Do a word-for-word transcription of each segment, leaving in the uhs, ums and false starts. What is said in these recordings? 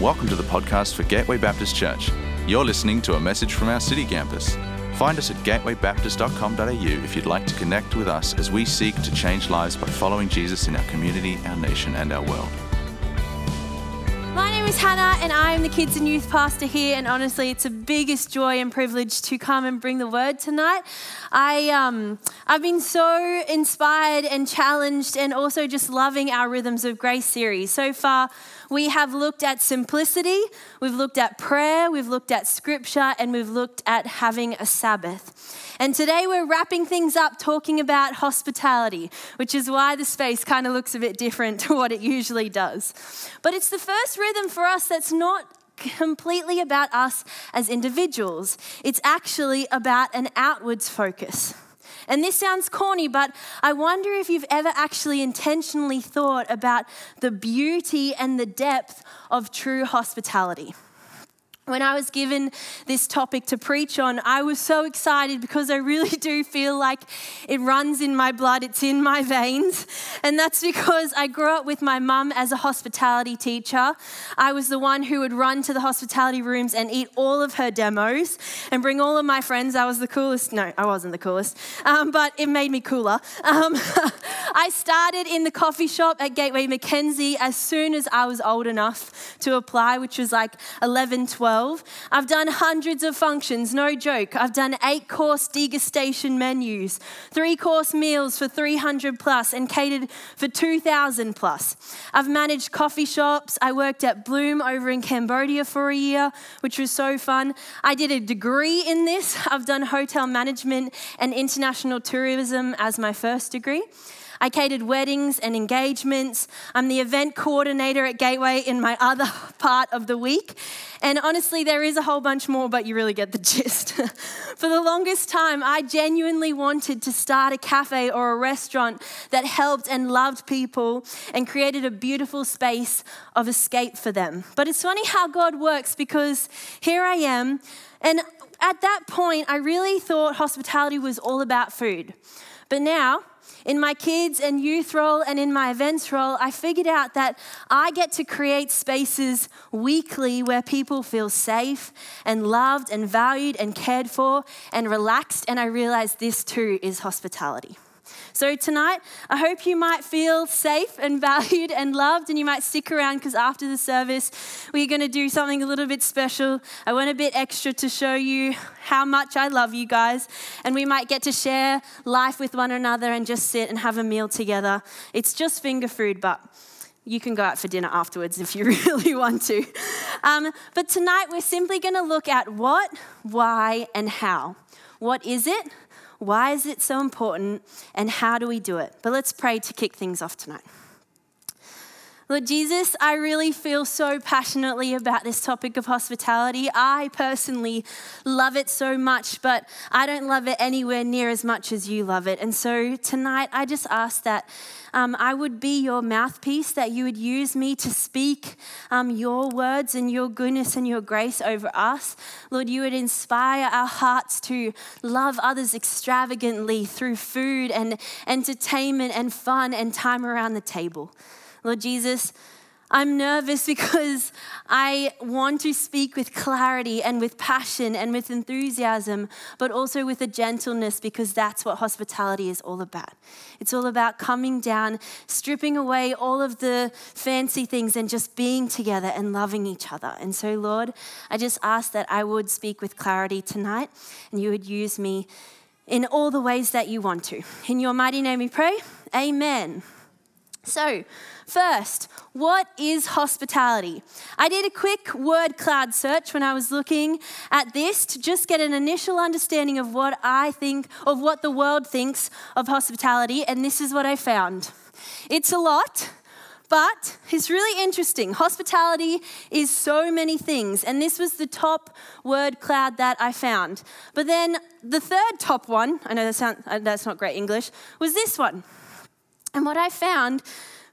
Welcome to the podcast for Gateway Baptist Church. You're listening to a message from our city campus. Find us at gateway baptist dot com dot a u if you'd like to connect with us as we seek to change lives by following Jesus in our community, our nation, and our world. My name is Hannah and I am the Kids and Youth Pastor here, and honestly it's the biggest joy and privilege to come and bring the word tonight. I, um, I've been so inspired and challenged and also just loving our Rhythms of Grace series. So far we have looked at simplicity, we've looked at prayer, we've looked at scripture, and we've looked at having a Sabbath. And today we're wrapping things up talking about hospitality, which is why the space kind of looks a bit different to what it usually does. But it's the first rhythm for us that's not completely about us as individuals. It's actually about an outwards focus. And this sounds corny, but I wonder if you've ever actually intentionally thought about the beauty and the depth of true hospitality. When I was given this topic to preach on, I was so excited because I really do feel like it runs in my blood, it's in my veins. And that's because I grew up with my mum as a hospitality teacher. I was the one who would run to the hospitality rooms and eat all of her demos and bring all of my friends. I was the coolest. No, I wasn't the coolest, um, but it made me cooler. Um, I started in the coffee shop at Gateway Mackenzie as soon as I was old enough to apply, which was like eleven, twelve. I've done hundreds of functions, no joke. I've done eight-course degustation menus, three-course meals for three hundred plus and catered for two thousand plus. I've managed coffee shops. I worked at Bloom over in Cambodia for a year, which was so fun. I did a degree in this. I've done hotel management and international tourism as my first degree. I catered weddings and engagements. I'm the event coordinator at Gateway in my other part of the week. And honestly, there is a whole bunch more, but you really get the gist. For the longest time, I genuinely wanted to start a cafe or a restaurant that helped and loved people and created a beautiful space of escape for them. But it's funny how God works, because here I am. And at that point, I really thought hospitality was all about food. But now, in my kids and youth role and in my events role, I figured out that I get to create spaces weekly where people feel safe and loved and valued and cared for and relaxed, and I realized this too is hospitality. So tonight, I hope you might feel safe and valued and loved, and you might stick around because after the service, we're going to do something a little bit special. I went a bit extra to show you how much I love you guys, and we might get to share life with one another and just sit and have a meal together. It's just finger food, but you can go out for dinner afterwards if you really want to. Um, but tonight, we're simply going to look at what, why, and how. What is it? Why is it so important, and how do we do it? But let's pray to kick things off tonight. Lord Jesus, I really feel so passionately about this topic of hospitality. I personally love it so much, but I don't love it anywhere near as much as you love it. And so tonight, I just ask that um, I would be your mouthpiece, that you would use me to speak um, your words and your goodness and your grace over us. Lord, you would inspire our hearts to love others extravagantly through food and entertainment and fun and time around the table. Lord Jesus, I'm nervous because I want to speak with clarity and with passion and with enthusiasm, but also with a gentleness, because that's what hospitality is all about. It's all about coming down, stripping away all of the fancy things and just being together and loving each other. And so, Lord, I just ask that I would speak with clarity tonight, and you would use me in all the ways that you want to. In your mighty name we pray, amen. So, first, what is hospitality? I did a quick word cloud search when I was looking at this to just get an initial understanding of what I think, of what the world thinks of hospitality, and this is what I found. It's a lot, but it's really interesting. Hospitality is so many things, and this was the top word cloud that I found. But then the third top one, I know that sound, that's not great English, was this one. And what I found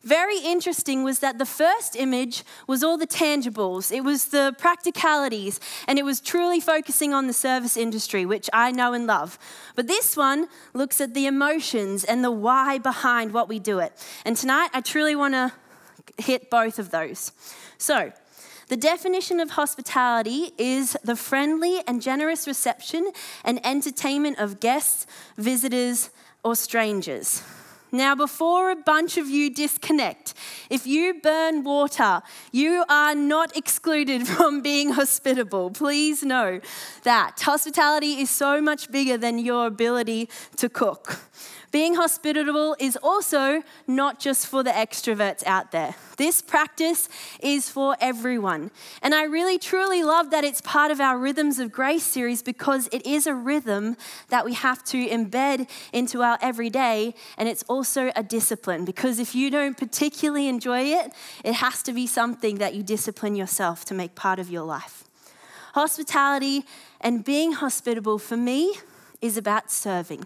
very interesting was that the first image was all the tangibles. It was the practicalities, and it was truly focusing on the service industry, which I know and love. But this one looks at the emotions and the why behind what we do it. And tonight, I truly want to hit both of those. So The definition of hospitality is the friendly and generous reception and entertainment of guests, visitors, or strangers. Now, before a bunch of you disconnect, if you burn water, you are not excluded from being hospitable. Please know that hospitality is so much bigger than your ability to cook. Being hospitable is also not just for the extroverts out there. This practice is for everyone. And I really, truly love that it's part of our Rhythms of Grace series, because it is a rhythm that we have to embed into our everyday, and it's also a discipline, because if you don't particularly enjoy it, it has to be something that you discipline yourself to make part of your life. Hospitality and being hospitable for me is about serving.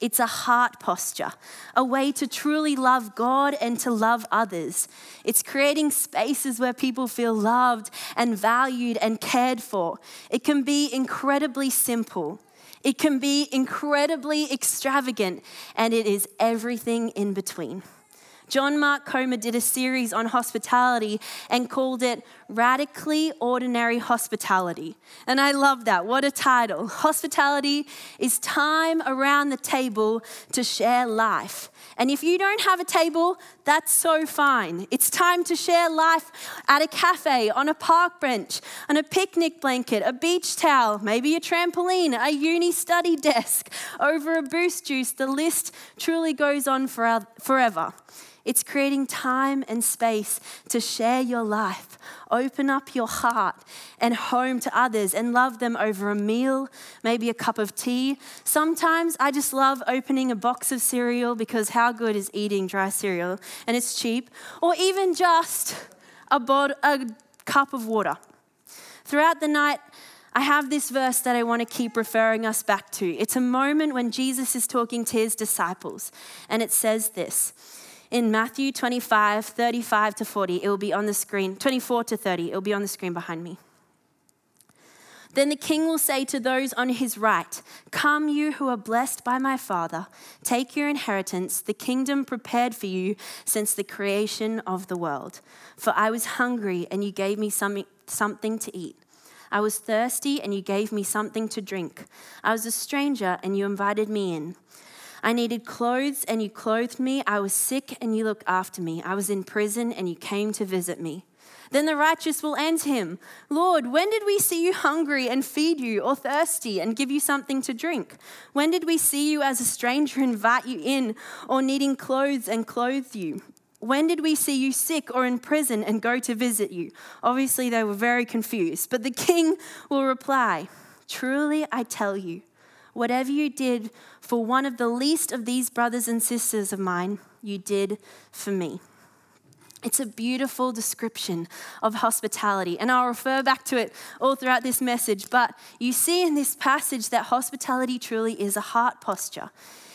It's a heart posture, a way to truly love God and to love others. It's creating spaces where people feel loved and valued and cared for. It can be incredibly simple. It can be incredibly extravagant, and it is everything in between. John Mark Comer did a series on hospitality and called it Radically Ordinary Hospitality. And I love that. What a title. Hospitality is time around the table to share life. And if you don't have a table, that's so fine. It's time to share life at a cafe, on a park bench, on a picnic blanket, a beach towel, maybe a trampoline, a uni study desk, over a boost juice. The list truly goes on forever. It's creating time and space to share your life, open up your heart and home to others and love them over a meal, maybe a cup of tea. Sometimes I just love opening a box of cereal, because how good is eating dry cereal? And it's cheap. Or even just a, bod- a cup of water. Throughout the night, I have this verse that I want to keep referring us back to. It's a moment when Jesus is talking to his disciples, and it says this. In Matthew twenty-five, thirty-five to forty, it will be on the screen. twenty-four to thirty, it will be on the screen behind me. Then the king will say to those on his right, "Come, you who are blessed by my Father, take your inheritance, the kingdom prepared for you since the creation of the world. For I was hungry and you gave me something to eat. I was thirsty and you gave me something to drink. I was a stranger and you invited me in. I needed clothes and you clothed me. I was sick and you looked after me. I was in prison and you came to visit me." Then the righteous will answer him, "Lord, when did we see you hungry and feed you, or thirsty and give you something to drink? When did we see you as a stranger, invite you in, or needing clothes and clothe you? When did we see you sick or in prison and go to visit you?" Obviously, they were very confused, but the king will reply, "Truly, I tell you, whatever you did for one of the least of these brothers and sisters of mine, you did for me." It's a beautiful description of hospitality, and I'll refer back to it all throughout this message, but you see in this passage that hospitality truly is a heart posture.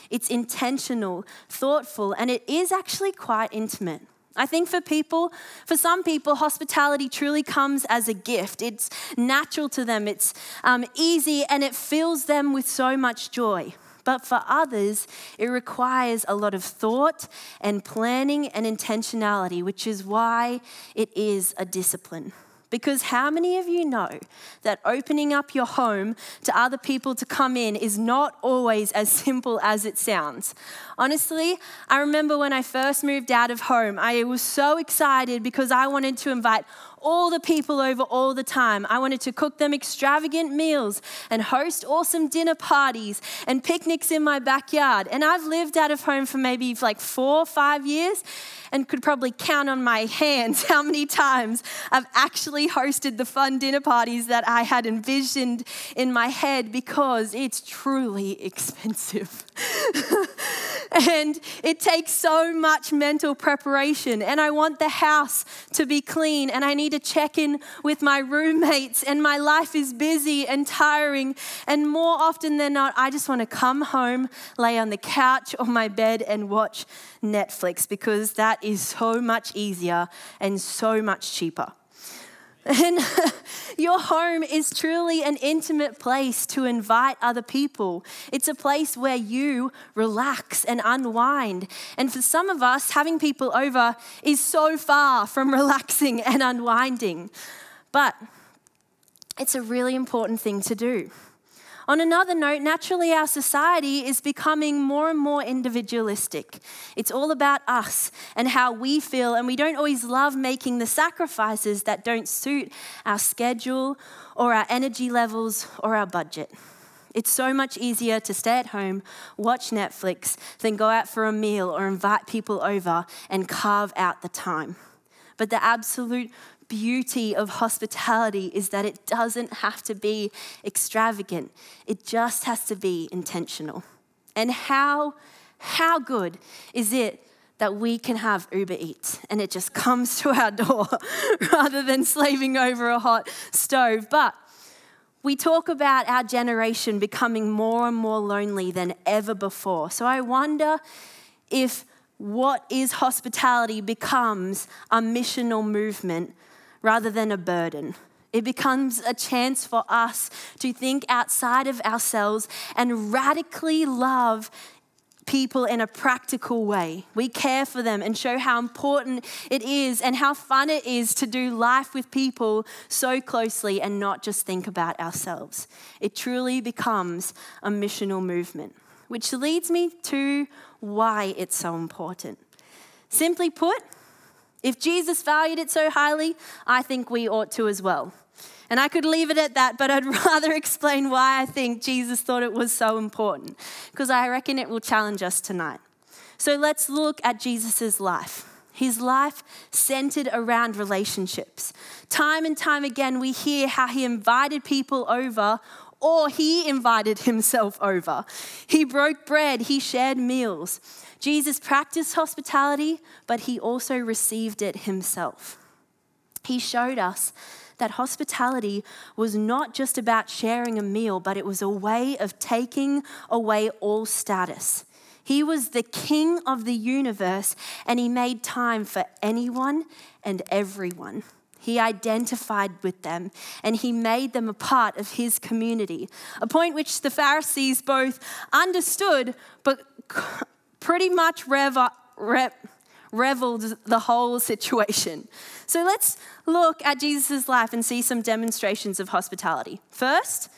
It's intentional, thoughtful, and it is actually quite intimate. I think for people, for some people, hospitality truly comes as a gift. It's natural to them, it's um, easy, and it fills them with so much joy. But for others, it requires a lot of thought and planning and intentionality, which is why it is a discipline. Because how many of you know that opening up your home to other people to come in is not always as simple as it sounds? Honestly, I remember when I first moved out of home, I was so excited because I wanted to invite all the people over all the time. I wanted to cook them extravagant meals and host awesome dinner parties and picnics in my backyard. And I've lived out of home for maybe like four or five years and could probably count on my hands how many times I've actually hosted the fun dinner parties that I had envisioned in my head, because it's truly expensive. And it takes so much mental preparation, and I want the house to be clean, and I need to check in with my roommates, and my life is busy and tiring, and more often than not, I just want to come home, lay on the couch or my bed and watch Netflix, because that is so much easier and so much cheaper. And your home is truly an intimate place to invite other people. It's a place where you relax and unwind. And for some of us, having people over is so far from relaxing and unwinding. But it's a really important thing to do. On another note, naturally our society is becoming more and more individualistic. It's all about us and how we feel, and we don't always love making the sacrifices that don't suit our schedule or our energy levels or our budget. It's so much easier to stay at home, watch Netflix, than go out for a meal or invite people over and carve out the time. But the absolute beauty of hospitality is that it doesn't have to be extravagant. It just has to be intentional. And how, how good is it that we can have Uber Eats and it just comes to our door rather than slaving over a hot stove? But we talk about our generation becoming more and more lonely than ever before. So I wonder if what is hospitality becomes a missional movement rather than a burden. It becomes a chance for us to think outside of ourselves and radically love people in a practical way. We care for them and show how important it is and how fun it is to do life with people so closely and not just think about ourselves. It truly becomes a missional movement, which leads me to why it's so important. Simply put, if Jesus valued it so highly, I think we ought to as well. And I could leave it at that, but I'd rather explain why I think Jesus thought it was so important, because I reckon it will challenge us tonight. So let's look at Jesus' life. His life centered around relationships. Time and time again, we hear how he invited people over, or he invited himself over. He broke bread, he shared meals. Jesus practiced hospitality, but he also received it himself. He showed us that hospitality was not just about sharing a meal, but it was a way of taking away all status. He was the king of the universe, and he made time for anyone and everyone. He identified with them and he made them a part of his community, a point which the Pharisees both understood but pretty much rev- rev- reveled the whole situation. So let's look at Jesus' life and see some demonstrations of hospitality. First,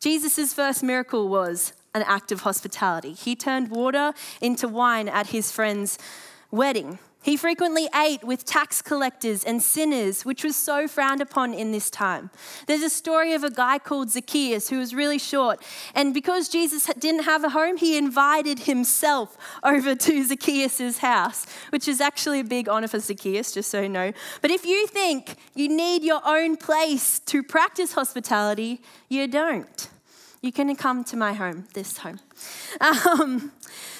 Jesus' first miracle was an act of hospitality. He turned water into wine at his friend's wedding. He frequently ate with tax collectors and sinners, which was so frowned upon in this time. There's a story of a guy called Zacchaeus who was really short, and because Jesus didn't have a home, he invited himself over to Zacchaeus' house, which is actually a big honor for Zacchaeus, just so you know. But if you think you need your own place to practice hospitality, you don't. You can come to my home, this home. Um,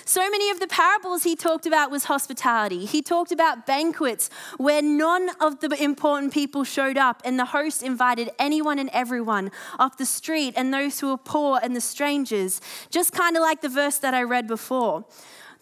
so many of the parables he talked about was hospitality. He talked about banquets where none of the important people showed up and the host invited anyone and everyone off the street and those who were poor and the strangers, just kind of like the verse that I read before.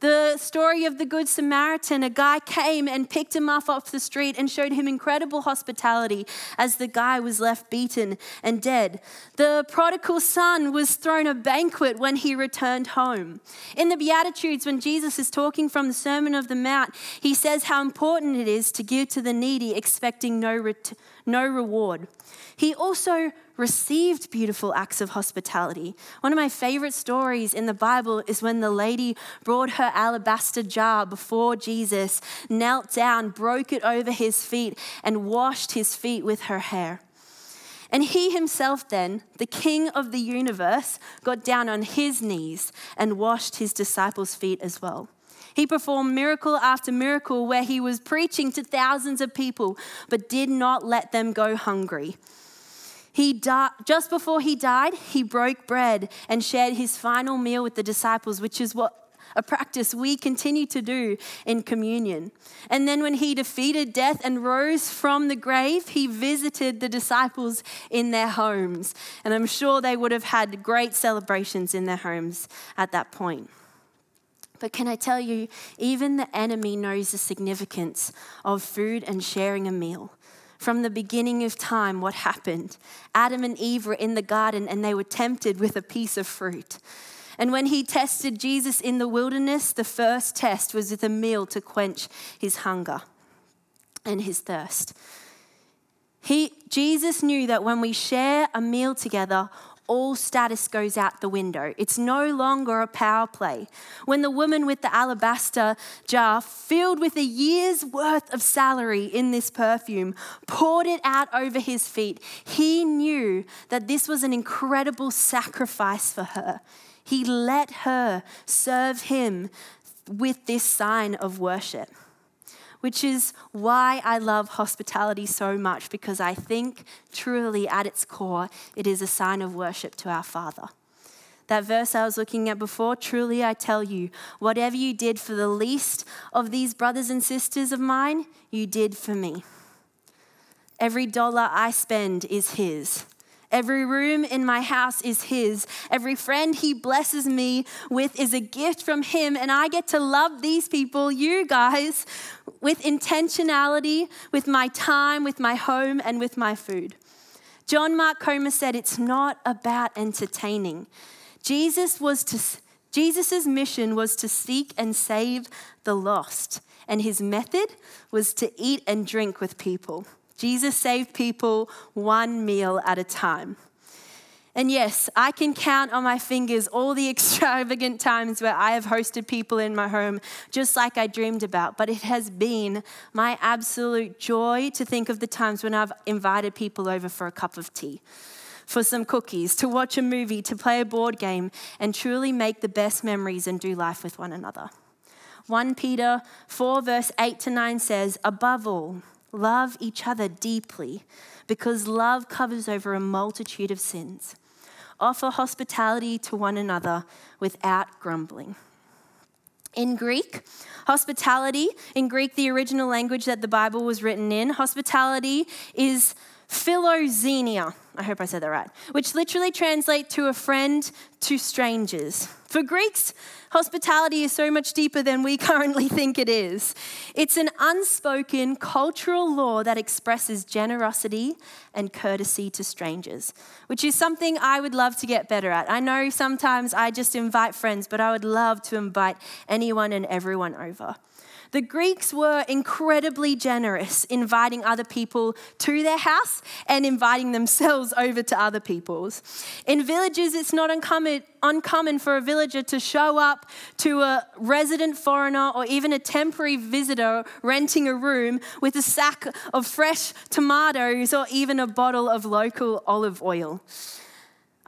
The story of the Good Samaritan, a guy came and picked him up off the street and showed him incredible hospitality as the guy was left beaten and dead. The prodigal son was thrown a banquet when he returned home. In the Beatitudes, when Jesus is talking from the Sermon on the Mount, he says how important it is to give to the needy, expecting no ret- no reward. He also received beautiful acts of hospitality. One of my favorite stories in the Bible is when the lady brought her alabaster jar before Jesus, knelt down, broke it over his feet, and washed his feet with her hair. And he himself then, the king of the universe, got down on his knees and washed his disciples' feet as well. He performed miracle after miracle where he was preaching to thousands of people, but did not let them go hungry. He di- just before he died, he broke bread and shared his final meal with the disciples, which is what a practice we continue to do in communion. And then when he defeated death and rose from the grave, he visited the disciples in their homes. And I'm sure they would have had great celebrations in their homes at that point. But can I tell you, even the enemy knows the significance of food and sharing a meal. From the beginning of time, what happened? Adam and Eve were in the garden and they were tempted with a piece of fruit. And when he tested Jesus in the wilderness, the first test was with a meal to quench his hunger and his thirst. He, Jesus knew that when we share a meal together, all status goes out the window. It's no longer a power play. When the woman with the alabaster jar, filled with a year's worth of salary in this perfume, poured it out over his feet, he knew that this was an incredible sacrifice for her. He let her serve him with this sign of worship, which is why I love hospitality so much, because I think truly at its core, it is a sign of worship to our Father. That verse I was looking at before, truly I tell you, whatever you did for the least of these brothers and sisters of mine, you did for me. Every dollar I spend is his. Every room in my house is his. Every friend he blesses me with is a gift from him. And I get to love these people, you guys, with intentionality, with my time, with my home, and with my food. John Mark Comer said, it's not about entertaining. Jesus was to, Jesus's mission was to seek and save the lost. And his method was to eat and drink with people. Jesus saved people one meal at a time. And yes, I can count on my fingers all the extravagant times where I have hosted people in my home, just like I dreamed about. But it has been my absolute joy to think of the times when I've invited people over for a cup of tea, for some cookies, to watch a movie, to play a board game, and truly make the best memories and do life with one another. First Peter four, verse eight to nine says, above all, love each other deeply, because love covers over a multitude of sins. Offer hospitality to one another without grumbling. In Greek, hospitality, in Greek, the original language that the Bible was written in, hospitality is philoxenia. I hope I said that right, which literally translates to a friend to strangers. For Greeks, hospitality is so much deeper than we currently think it is. It's an unspoken cultural law that expresses generosity and courtesy to strangers, which is something I would love to get better at. I know sometimes I just invite friends, but I would love to invite anyone and everyone over. The Greeks were incredibly generous, inviting other people to their house and inviting themselves over to other people's. In villages, it's not uncommon, uncommon for a villager to show up to a resident foreigner or even a temporary visitor renting a room with a sack of fresh tomatoes or even a bottle of local olive oil.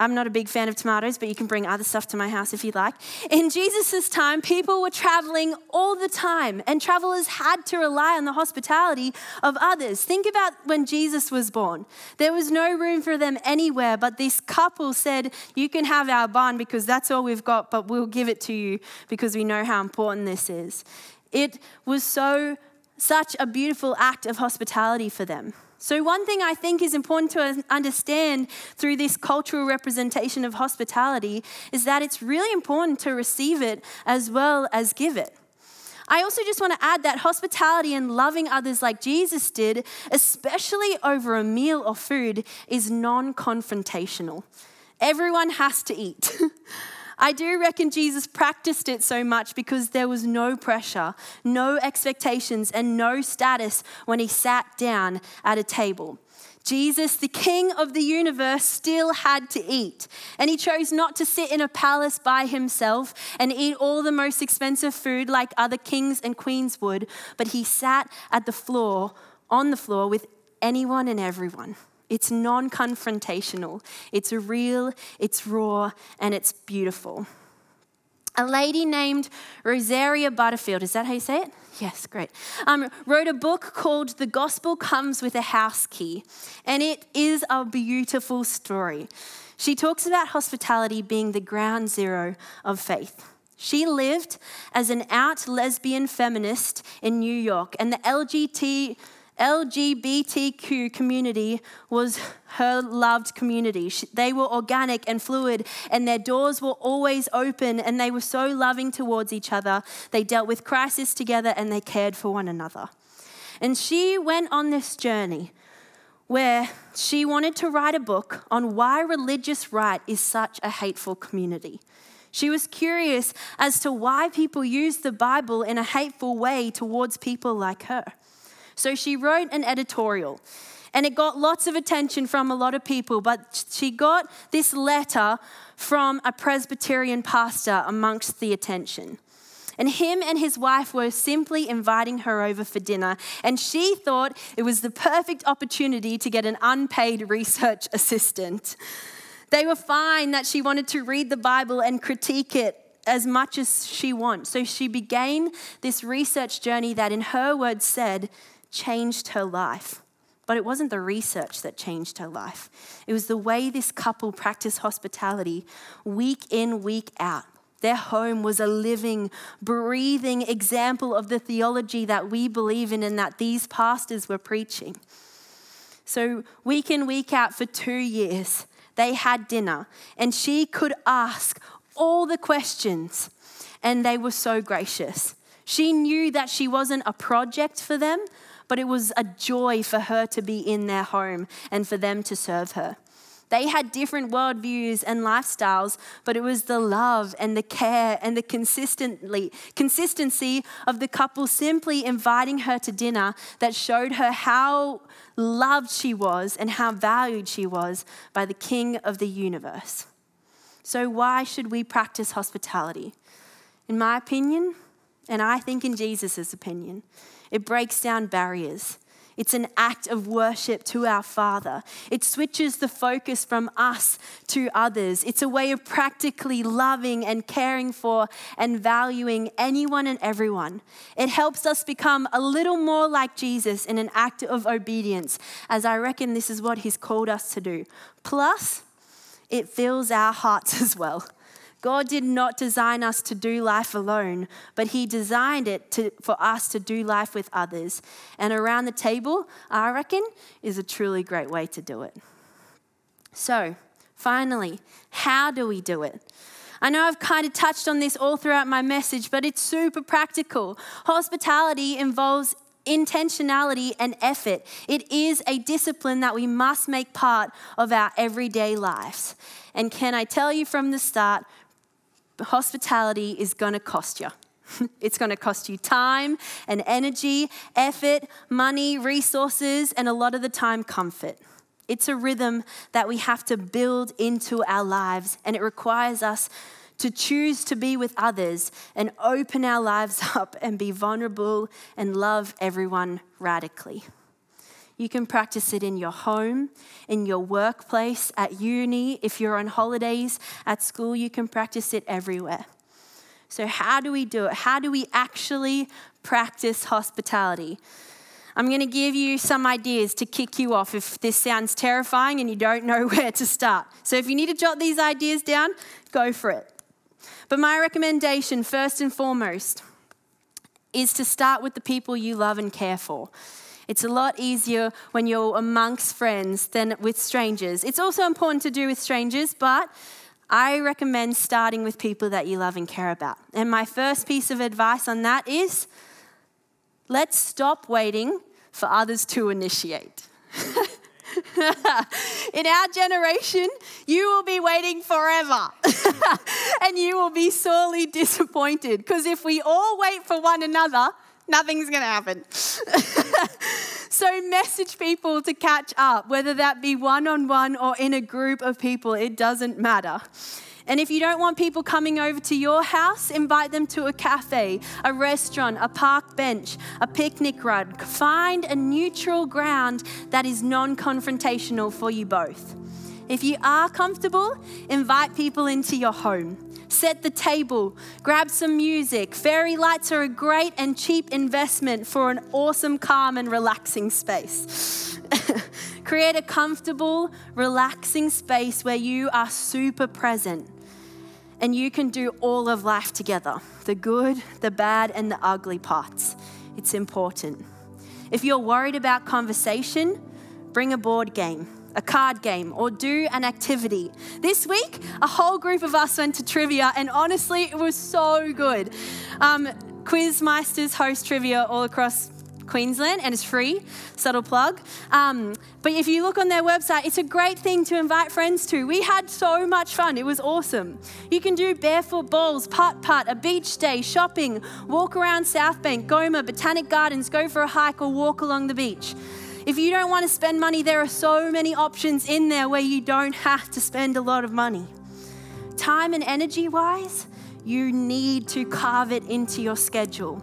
I'm not a big fan of tomatoes, but you can bring other stuff to my house if you like. In Jesus' time, people were traveling all the time, and travelers had to rely on the hospitality of others. Think about when Jesus was born. There was no room for them anywhere, but this couple said, you can have our barn because that's all we've got, but we'll give it to you because we know how important this is. It was so such a beautiful act of hospitality for them. So one thing I think is important to understand through this cultural representation of hospitality is that it's really important to receive it as well as give it. I also just want to add that hospitality and loving others like Jesus did, especially over a meal or food, is non-confrontational. Everyone has to eat. I do reckon Jesus practiced it so much because there was no pressure, no expectations, and no status when he sat down at a table. Jesus, the King of the universe, still had to eat. And he chose not to sit in a palace by himself and eat all the most expensive food like other kings and queens would, but he sat at the floor, on the floor with anyone and everyone. It's non-confrontational, it's real, it's raw, and it's beautiful. A lady named Rosaria Butterfield, is that how you say it? Yes, great. Um, wrote a book called The Gospel Comes with a House Key, and it is a beautiful story. She talks about hospitality being the ground zero of faith. She lived as an out lesbian feminist in New York, and the L G B T L G B T Q community was her loved community. She, they were organic and fluid, and their doors were always open, and they were so loving towards each other. They dealt with crisis together, and they cared for one another. And she went on this journey where she wanted to write a book on why religious right is such a hateful community. She was curious as to why people use the Bible in a hateful way towards people like her. So she wrote an editorial, and it got lots of attention from a lot of people, but she got this letter from a Presbyterian pastor amongst the attention. And him and his wife were simply inviting her over for dinner, and she thought it was the perfect opportunity to get an unpaid research assistant. They were fine that she wanted to read the Bible and critique it as much as she wants. So she began this research journey that, in her words said, changed her life. But it wasn't the research that changed her life. It was the way this couple practiced hospitality week in, week out. Their home was a living, breathing example of the theology that we believe in and that these pastors were preaching. So week in, week out for two years, they had dinner, and she could ask all the questions, and they were so gracious. She knew that she wasn't a project for them, but it was a joy for her to be in their home and for them to serve her. They had different worldviews and lifestyles, but it was the love and the care and the consistently, consistency of the couple simply inviting her to dinner that showed her how loved she was and how valued she was by the King of the universe. So why should we practice hospitality? In my opinion, and I think in Jesus' opinion, it breaks down barriers. It's an act of worship to our Father. It switches the focus from us to others. It's a way of practically loving and caring for and valuing anyone and everyone. It helps us become a little more like Jesus in an act of obedience, as I reckon this is what he's called us to do. Plus, it fills our hearts as well. God did not design us to do life alone, but he designed it to, for us to do life with others. And around the table, I reckon, is a truly great way to do it. So, finally, how do we do it? I know I've kind of touched on this all throughout my message, but it's super practical. Hospitality involves intentionality and effort. It is a discipline that we must make part of our everyday lives. And can I tell you from the start, hospitality is going to cost you. It's going to cost you time and energy, effort, money, resources, and a lot of the time, comfort. It's a rhythm that we have to build into our lives, and it requires us to choose to be with others and open our lives up and be vulnerable and love everyone radically. You can practice it in your home, in your workplace, at uni, if you're on holidays, at school, you can practice it everywhere. So how do we do it? How do we actually practice hospitality? I'm going to give you some ideas to kick you off if this sounds terrifying and you don't know where to start. So if you need to jot these ideas down, go for it. But my recommendation, first and foremost, is to start with the people you love and care for. It's a lot easier when you're amongst friends than with strangers. It's also important to do with strangers, but I recommend starting with people that you love and care about. And my first piece of advice on that is, let's stop waiting for others to initiate. In our generation, you will be waiting forever and you will be sorely disappointed, because if we all wait for one another, nothing's going to happen. So message people to catch up, whether that be one-on-one or in a group of people, it doesn't matter. And if you don't want people coming over to your house, invite them to a cafe, a restaurant, a park bench, a picnic rug. Find a neutral ground that is non-confrontational for you both. If you are comfortable, invite people into your home. Set the table, grab some music. Fairy lights are a great and cheap investment for an awesome, calm and relaxing space. Create a comfortable, relaxing space where you are super present. And you can do all of life together, the good, the bad, and the ugly parts. It's important. If you're worried about conversation, bring a board game, a card game, or do an activity. This week, a whole group of us went to trivia, and honestly, it was so good. Um, Quizmeisters host trivia all across Queensland, and it's free, subtle plug. Um, but if you look on their website, it's a great thing to invite friends to. We had so much fun. It was awesome. You can do barefoot bowls, putt-putt, a beach day, shopping, walk around South Bank, Goma, Botanic Gardens, go for a hike or walk along the beach. If you don't want to spend money, there are so many options in there where you don't have to spend a lot of money. Time and energy-wise, you need to carve it into your schedule.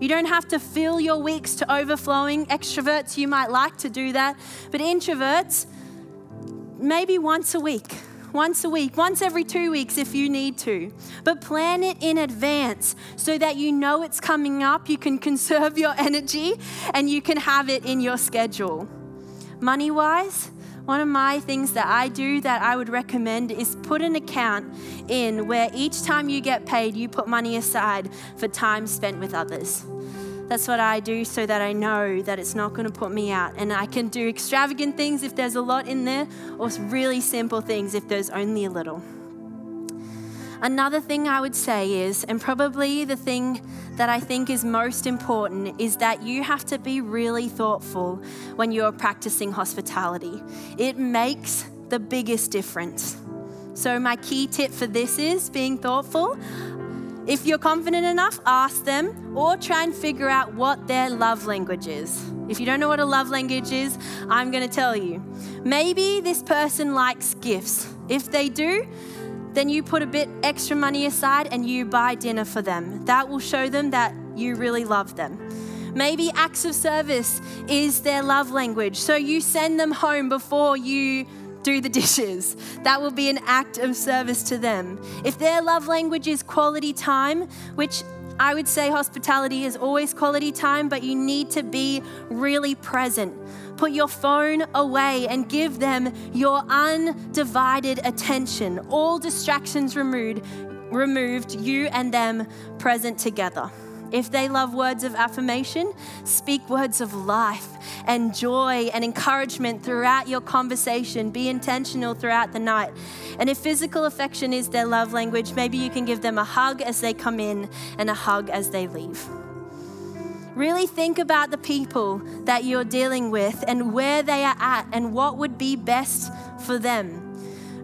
You don't have to fill your weeks to overflowing. Extroverts, you might like to do that, but introverts, maybe once a week, once a week, once every two weeks if you need to. But plan it in advance so that you know it's coming up, you can conserve your energy and you can have it in your schedule. Money-wise, one of my things that I do that I would recommend is put an account in where each time you get paid, you put money aside for time spent with others. That's what I do so that I know that it's not going to put me out, and I can do extravagant things if there's a lot in there, or really simple things if there's only a little. Another thing I would say is, and probably the thing that I think is most important, is that you have to be really thoughtful when you're practicing hospitality. It makes the biggest difference. So my key tip for this is being thoughtful. If you're confident enough, ask them or try and figure out what their love language is. If you don't know what a love language is, I'm going to tell you. Maybe this person likes gifts. If they do, then you put a bit extra money aside and you buy dinner for them. That will show them that you really love them. Maybe acts of service is their love language, so you send them home before you do the dishes. That will be an act of service to them. If their love language is quality time, which I would say hospitality is always quality time, but you need to be really present. Put your phone away and give them your undivided attention. All distractions removed, removed, you and them present together. If they love words of affirmation, speak words of life and joy and encouragement throughout your conversation. Be intentional throughout the night. And if physical affection is their love language, maybe you can give them a hug as they come in and a hug as they leave. Really think about the people that you're dealing with and where they are at and what would be best for them.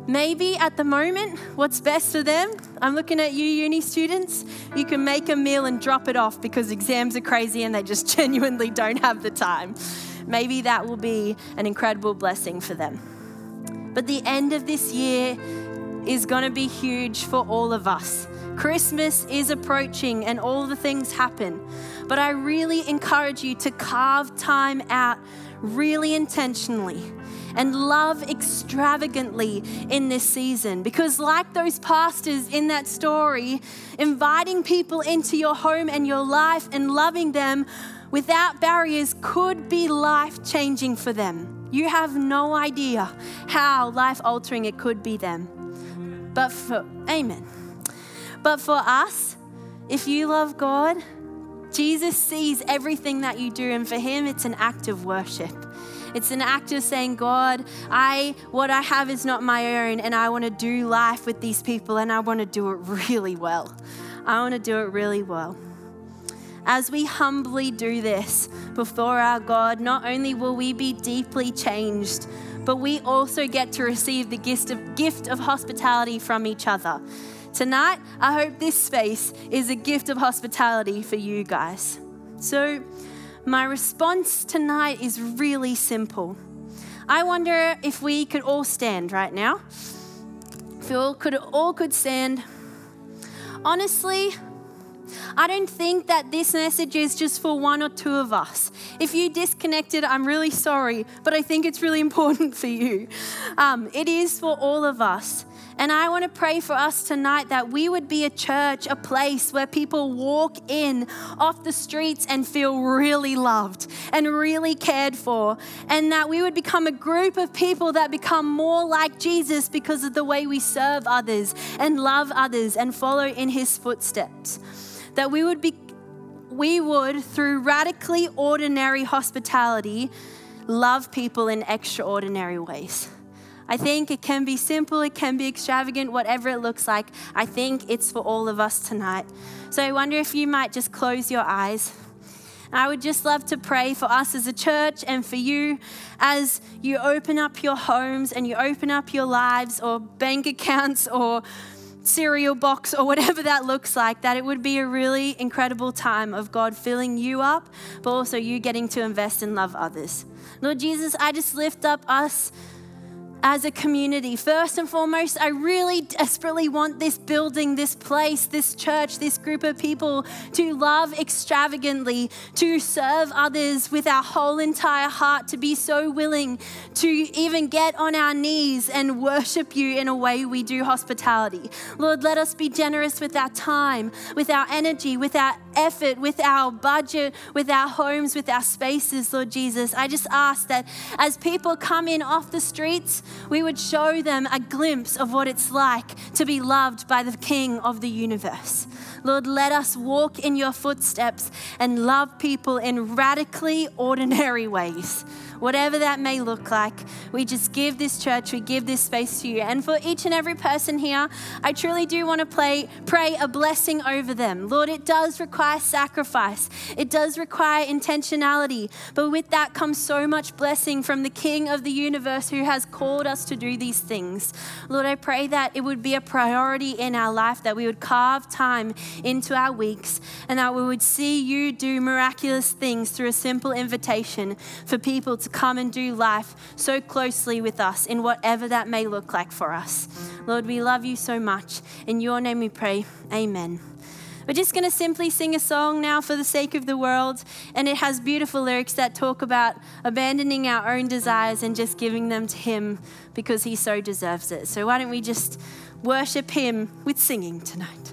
Maybe at the moment, what's best for them, I'm looking at you uni students, you can make a meal and drop it off because exams are crazy and they just genuinely don't have the time. Maybe that will be an incredible blessing for them. But the end of this year is going to be huge for all of us. Christmas is approaching and all the things happen. But I really encourage you to carve time out really intentionally and love extravagantly in this season, because like those pastors in that story, inviting people into your home and your life and loving them without barriers could be life-changing for them. You have no idea how life-altering it could be them. But for, amen. But for us, if you love God, Jesus sees everything that you do, and for him, it's an act of worship. It's an act of saying, God, I what I have is not my own, and I want to do life with these people, and I want to do it really well. I want to do it really well. As we humbly do this before our God, not only will we be deeply changed, but we also get to receive the gift of, gift of hospitality from each other. Tonight, I hope this space is a gift of hospitality for you guys. So, my response tonight is really simple. I wonder if we could all stand right now. If we all could, all could stand. Honestly, I don't think that this message is just for one or two of us. If you disconnected, I'm really sorry, but I think it's really important for you. Um, it is for all of us. And I want to pray for us tonight that we would be a church, a place where people walk in off the streets and feel really loved and really cared for. And that we would become a group of people that become more like Jesus because of the way we serve others and love others and follow in his footsteps. That we would, be, we would, through radically ordinary hospitality, love people in extraordinary ways. I think it can be simple, it can be extravagant, whatever it looks like. I think it's for all of us tonight. So I wonder if you might just close your eyes. I would just love to pray for us as a church and for you as you open up your homes and you open up your lives or bank accounts or cereal box or whatever that looks like, that it would be a really incredible time of God filling you up, but also you getting to invest and love others. Lord Jesus, I just lift up us as a community. First and foremost, I really desperately want this building, this place, this church, this group of people to love extravagantly, to serve others with our whole entire heart, to be so willing to even get on our knees and worship you in a way we do hospitality. Lord, let us be generous with our time, with our energy, with our effort, with our budget, with our homes, with our spaces, Lord Jesus. I just ask that as people come in off the streets, we would show them a glimpse of what it's like to be loved by the King of the universe. Lord, let us walk in your footsteps and love people in radically ordinary ways. Whatever that may look like, we just give this church, we give this space to you. And for each and every person here, I truly do want to play, pray a blessing over them. Lord, it does require sacrifice. It does require intentionality. But with that comes so much blessing from the King of the universe who has called us to do these things. Lord, I pray that it would be a priority in our life, that we would carve time into our weeks and that we would see you do miraculous things through a simple invitation for people to come and do life so closely with us in whatever that may look like for us. Lord, we love you so much. In your name we pray, amen. We're just going to simply sing a song now for the sake of the world, and it has beautiful lyrics that talk about abandoning our own desires and just giving them to him because he so deserves it. So why don't we just worship him with singing tonight.